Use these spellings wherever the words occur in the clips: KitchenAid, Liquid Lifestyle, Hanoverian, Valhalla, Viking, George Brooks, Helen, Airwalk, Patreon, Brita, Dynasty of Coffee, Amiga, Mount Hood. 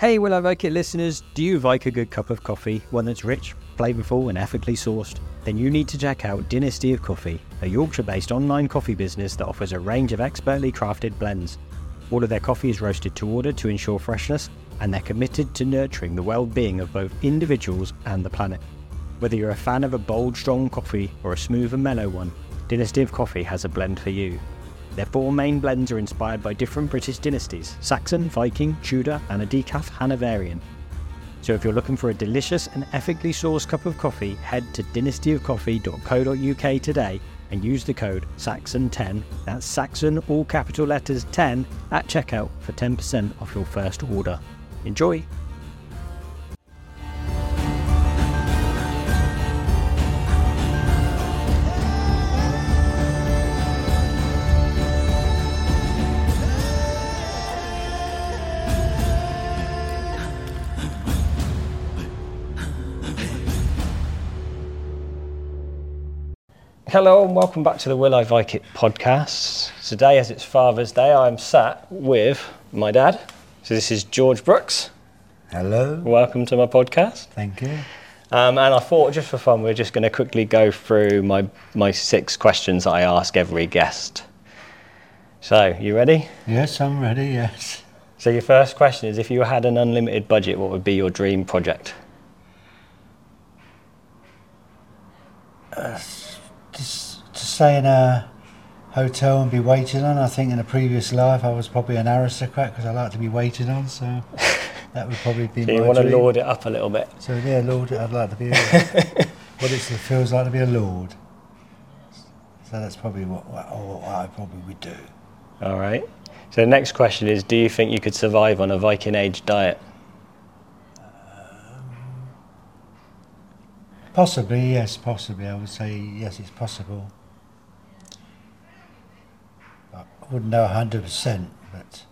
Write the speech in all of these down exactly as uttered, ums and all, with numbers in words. Hey, Will I Like It listeners, do you like a good cup of coffee? One that's rich, flavourful and ethically sourced? Then you need to check out Dynasty of Coffee, a Yorkshire-based online coffee business that offers a range of expertly crafted blends. All of their coffee is roasted to order to ensure freshness, and they're committed to nurturing the well-being of both individuals and the planet. Whether you're a fan of a bold, strong coffee or a smooth and mellow one, Dynasty of Coffee has a blend for you. Their four main blends are inspired by different British dynasties: Saxon, Viking, Tudor and a decaf Hanoverian. So if you're looking for a delicious and ethically sourced cup of coffee, head to dynasty of coffee dot co dot U K today and use the code Saxon ten, that's Saxon all capital letters ten, at checkout for ten percent off your first order. Enjoy! Hello and welcome back to the Will I Like It podcast. Today, as it's Father's Day, I am sat with my dad. So this is George Brooks. Hello. Welcome to my podcast. Thank you. Um, and I thought, just for fun, we're just going to quickly go through my, my six questions that I ask every guest. So, you ready? Yes, I'm ready, yes. So your first question is, if you had an unlimited budget, what would be your dream project? Uh, To stay in a hotel and be waited on. I think in a previous life I was probably an aristocrat because I like to be waited on, so that would probably be so my you want dream. To lord it up a little bit. So yeah, lord it, I'd like to be a what it feels like to be a lord. So that's probably what, what, what I probably would do. All right. So the next question is, do you think you could survive on a Viking Age diet? Possibly, yes, possibly. I would say, yes, it's possible. I wouldn't know one hundred percent, but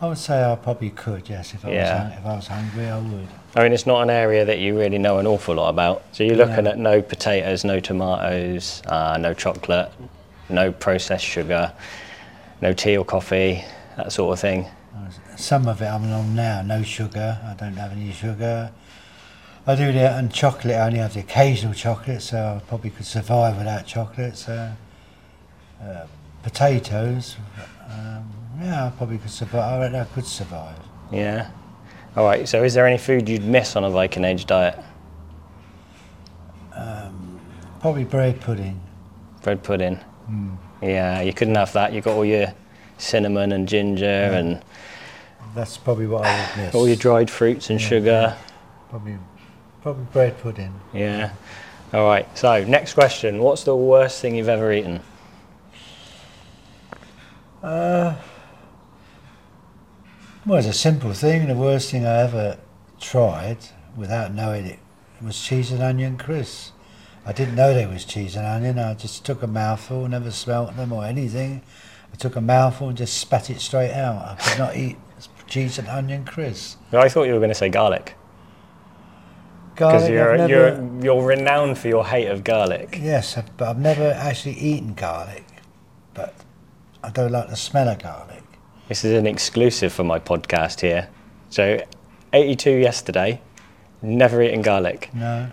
I would say I probably could, yes. If I, yeah. was, if I was hungry, I would. I mean, it's not an area that you really know an awful lot about. So you're looking no. at no potatoes, no tomatoes, uh, no chocolate, no processed sugar, no tea or coffee, that sort of thing. Some of it I'm on now, no sugar. I don't have any sugar. I do that, and chocolate, I only have the occasional chocolate, so I probably could survive without chocolate, so... Uh, potatoes, um, yeah, I probably could survive, I reckon I could survive. Yeah. All right, so is there any food you'd miss on a Viking Age diet? Um, probably bread pudding. Bread pudding? Mm. Yeah, you couldn't have that, you got all your cinnamon and ginger yeah. and... That's probably what I would miss. All your dried fruits and yeah, sugar. Yeah. Probably... Probably bread pudding. Yeah. All right. So, next question. What's the worst thing you've ever eaten? Uh, well, it's a simple thing. The worst thing I ever tried, without knowing it, was cheese and onion crisps. I didn't know there was cheese and onion. I just took a mouthful, never smelt them or anything. I took a mouthful and just spat it straight out. I could not eat cheese and onion crisps. I thought you were going to say garlic. Because you're, never, you're you're renowned for your hate of garlic. Yes, but I've never actually eaten garlic, but I don't like the smell of garlic. This is an exclusive for my podcast here. So, eighty-two yesterday, never eaten garlic. No,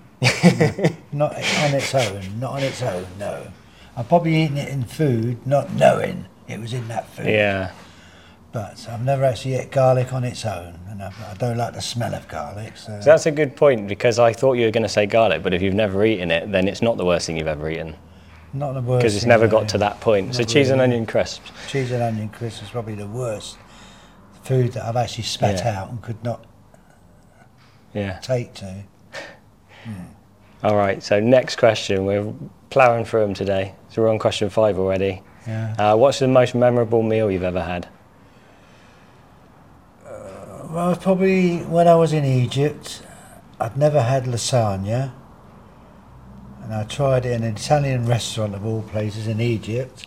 not on its own, not on its own, no. I've probably eaten it in food, not knowing it was in that food. Yeah. But I've never actually ate garlic on its own, and I, I don't like the smell of garlic. So. so that's a good point, because I thought you were going to say garlic, but if you've never eaten it, then it's not the worst thing you've ever eaten. Not the worst. Because it's never got to that point. So cheese and onion crisps. Cheese and onion crisps is probably the worst food that I've actually spat yeah. out and could not yeah. take to. Mm. All right, so next question. We're ploughing through them today. So we're on question five already. Yeah. Uh, what's the most memorable meal you've ever had? Well, probably when I was in Egypt, I'd never had lasagna, and I tried it in an Italian restaurant of all places in Egypt.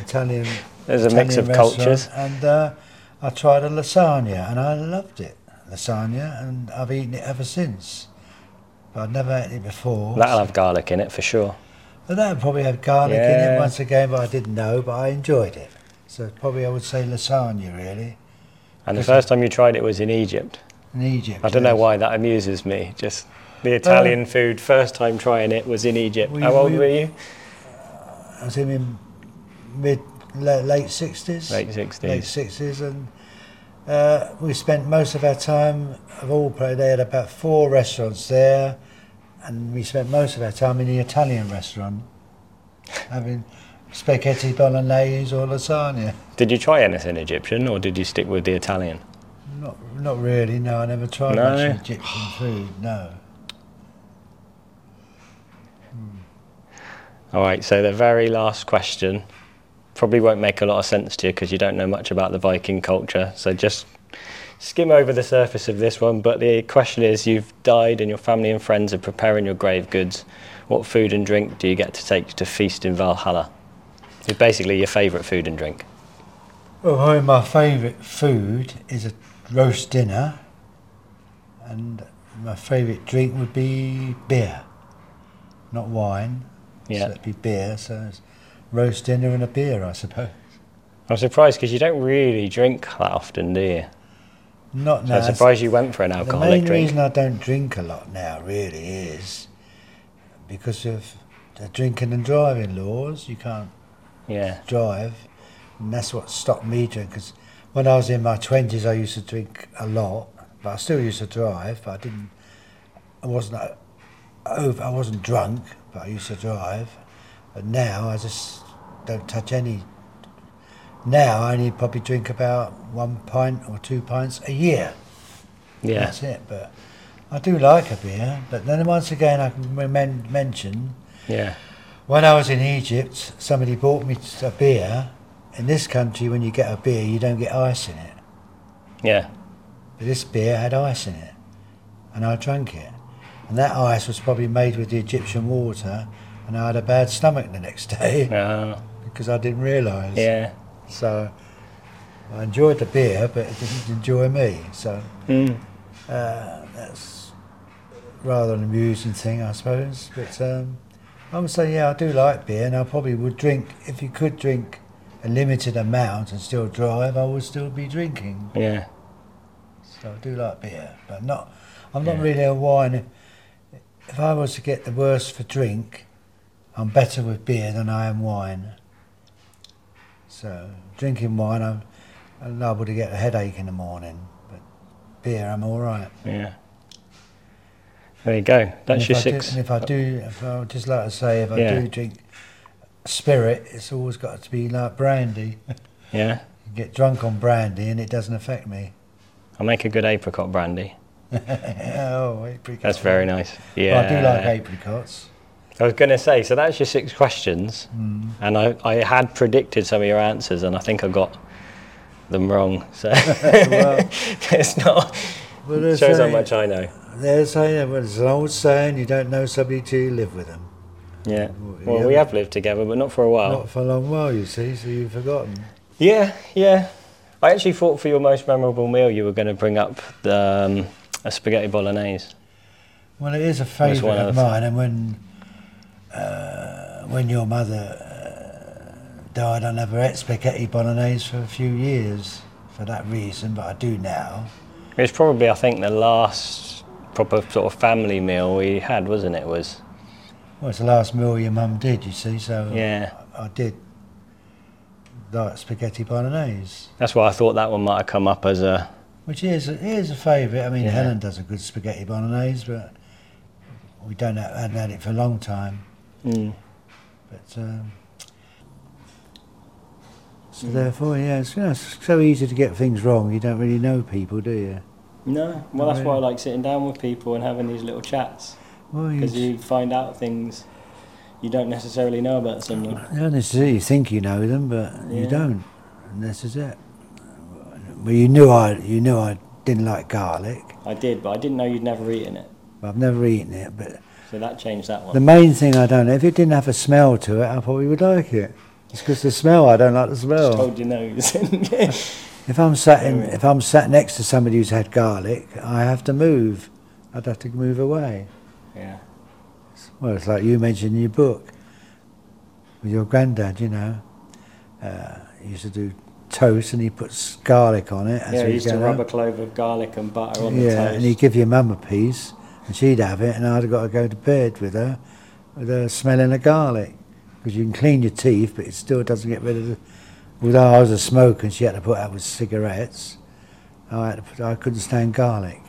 Italian. There's a Italian mix of cultures. And uh, I tried a lasagna, and I loved it. Lasagna, and I've eaten it ever since. But I'd never eaten it before. That'll so. have garlic in it for sure. But that'll probably have garlic yeah. in it once again, but I didn't know. But I enjoyed it, so probably I would say lasagna really. And the first time you tried it was in Egypt. In Egypt. I don't yes. know why that amuses me. Just the Italian uh, food, first time trying it was in Egypt. We, How old we, were you? I was in the mid, late sixties. Late sixties. Late sixties. And uh, we spent most of our time, of all play, they had about four restaurants there. And we spent most of our time in the Italian restaurant, having spaghetti bolognese or lasagna. Did you try anything Egyptian, or did you stick with the Italian? Not, not really. No, I never tried no. much Egyptian food. No. Hmm. All right. So the very last question probably won't make a lot of sense to you because you don't know much about the Viking culture. So just skim over the surface of this one. But the question is: you've died, and your family and friends are preparing your grave goods. What food and drink do you get to take to feast in Valhalla? It's basically your favourite food and drink. Well, my favourite food is a roast dinner, and my favourite drink would be beer, not wine. Yeah, so it'd be beer. So it's roast dinner and a beer, I suppose. I'm surprised because you don't really drink that often, do you? Not now. So I'm surprised you went for an alcoholic drink. The main reason I don't drink a lot now really is because of the drinking and driving laws. You can't. Yeah. Drive, and that's what stopped me drinking. Because when I was in my twenties, I used to drink a lot, but I still used to drive. But I didn't. I wasn't over. I wasn't drunk, but I used to drive. But now I just don't touch any. Now I only probably drink about one pint or two pints a year. Yeah. That's it. But I do like a beer. But then once again, I can remember mention. Yeah. When I was in Egypt, somebody bought me a beer. In this country, when you get a beer, you don't get ice in it. Yeah. But this beer had ice in it, and I drank it. And that ice was probably made with the Egyptian water, and I had a bad stomach the next day no. because I didn't realise. Yeah. So I enjoyed the beer, but it didn't enjoy me. So mm. uh, that's rather an amusing thing, I suppose. But. Um, I would say, yeah, I do like beer, and I probably would drink, if you could drink a limited amount and still drive, I would still be drinking. Yeah. So I do like beer, but not. I'm not yeah. really a wine. If I was to get the worst for drink, I'm better with beer than I am wine. So drinking wine, I'm, I'm liable to get a headache in the morning, but beer, I'm all right. Yeah. There you go. That's and your six. Do, and if I do, if I would just like to say, if I yeah. do drink spirit, it's always got to be like brandy. Yeah. You get drunk on brandy and it doesn't affect me. I make a good apricot brandy. Oh, apricot. That's very nice. Yeah. But I do like apricots. I was going to say, so that's your six questions. Mm. And I, I had predicted some of your answers and I think I got them wrong. So well, it's not. Well, it shows how much I know. There's an old saying, you don't know somebody till you live with them. Yeah. Well, yeah. We have lived together, but not for a while. Not for a long while, you see, so you've forgotten. Yeah, yeah. I actually thought for your most memorable meal you were going to bring up the, um, a spaghetti bolognese. Well, it is a favourite of mine, and when uh, when your mother uh, died, I never ate spaghetti bolognese for a few years for that reason, but I do now. It's probably, I think, the last proper sort of family meal we had, wasn't it? Was well, it's the last meal your mum did, you see. So yeah, I, I did like spaghetti bolognese. That's why I thought that one might have come up as a. Which is is a favourite. I mean, yeah. Helen does a good spaghetti bolognese, but we don't have, haven't had it for a long time. Mm. But um, so mm. therefore, yeah, it's, you know, it's so easy to get things wrong. You don't really know people, do you? No, well that's why I like sitting down with people and having these little chats, because you find out things you don't necessarily know about someone. You don't necessarily think you know them, but yeah. you don't, and this is it. Well, you knew I, you knew I didn't like garlic. I did, but I didn't know you'd never eaten it. I've never eaten it, but so that changed that one. The main thing I don't know, if it didn't have a smell to it, I probably would like it. It's because the smell, I don't like the smell. Just hold your nose. If I'm sat in, if I'm sat next to somebody who's had garlic, I have to move. I'd have to move away. Yeah. Well, it's like you mentioned in your book with your granddad. You know, uh, he used to do toast and he puts garlic on it. As yeah, he used to rub a clove of garlic and butter on yeah, the toast. Yeah, and he'd give your mum a piece and she'd have it, and I'd have got to go to bed with her, with her smelling of garlic. Because you can clean your teeth, but it still doesn't get rid of the... Although I was a smoker and she had to put out with cigarettes, I, had to put, I couldn't stand garlic.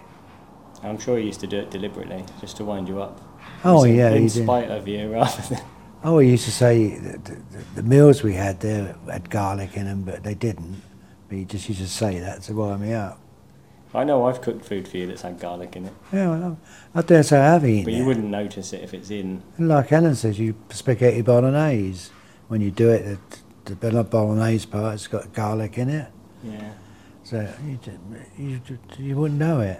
I'm sure he used to do it deliberately, just to wind you up. Oh, yeah, he did. In spite of you, rather than... Oh, he used to say that the, the meals we had there had garlic in them, but they didn't. But he just used to say that to wind me up. I know I've cooked food for you that's had garlic in it. Yeah, well, I dare say I have eaten it. But you it. wouldn't notice it if it's in. And like Helen says, you spaghetti bolognese. When you do it, the, the bolognese part, it's got garlic in it. Yeah. So you, you, you wouldn't know it.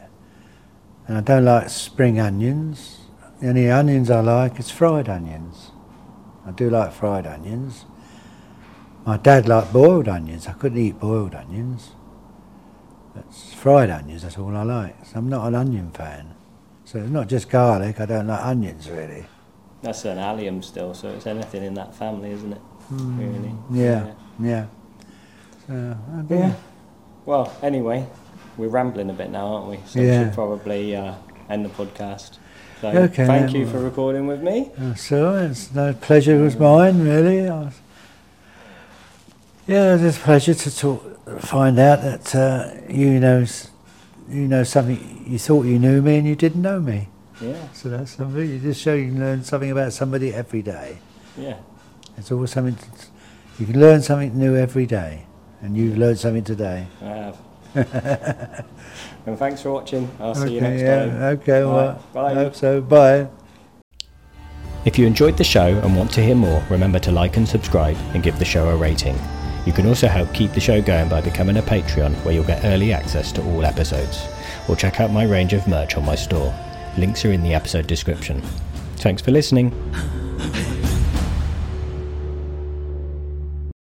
And I don't like spring onions. The only onions I like is fried onions. I do like fried onions. My dad liked boiled onions. I couldn't eat boiled onions. It's fried onions, that's all I like. So I'm not an onion fan. So it's not just garlic, I don't like onions really. That's an allium still, so it's anything in that family, isn't it? Mm, really? Yeah, yeah. yeah. So, okay. yeah. Well, anyway, we're rambling a bit now, aren't we? So yeah. we should probably uh, end the podcast. So okay, thank yeah, you well. for recording with me. Uh, so it's no pleasure was mine, really. I was, yeah, it's a pleasure to talk. Find out that uh, you know you know something. You thought you knew me and you didn't know me. Yeah. So that's something. You just show you can learn something about somebody every day. Yeah. It's always something. To, you can learn something new every day, and you've learned something today. I have. And thanks for watching. I'll okay, see you next yeah, time. Okay. All well, right. Bye. I hope so. Bye. If you enjoyed the show and want to hear more, remember to like and subscribe and give the show a rating. You can also help keep the show going by becoming a Patreon, where you'll get early access to all episodes, or check out my range of merch on my store. Links are in the episode description. Thanks for listening.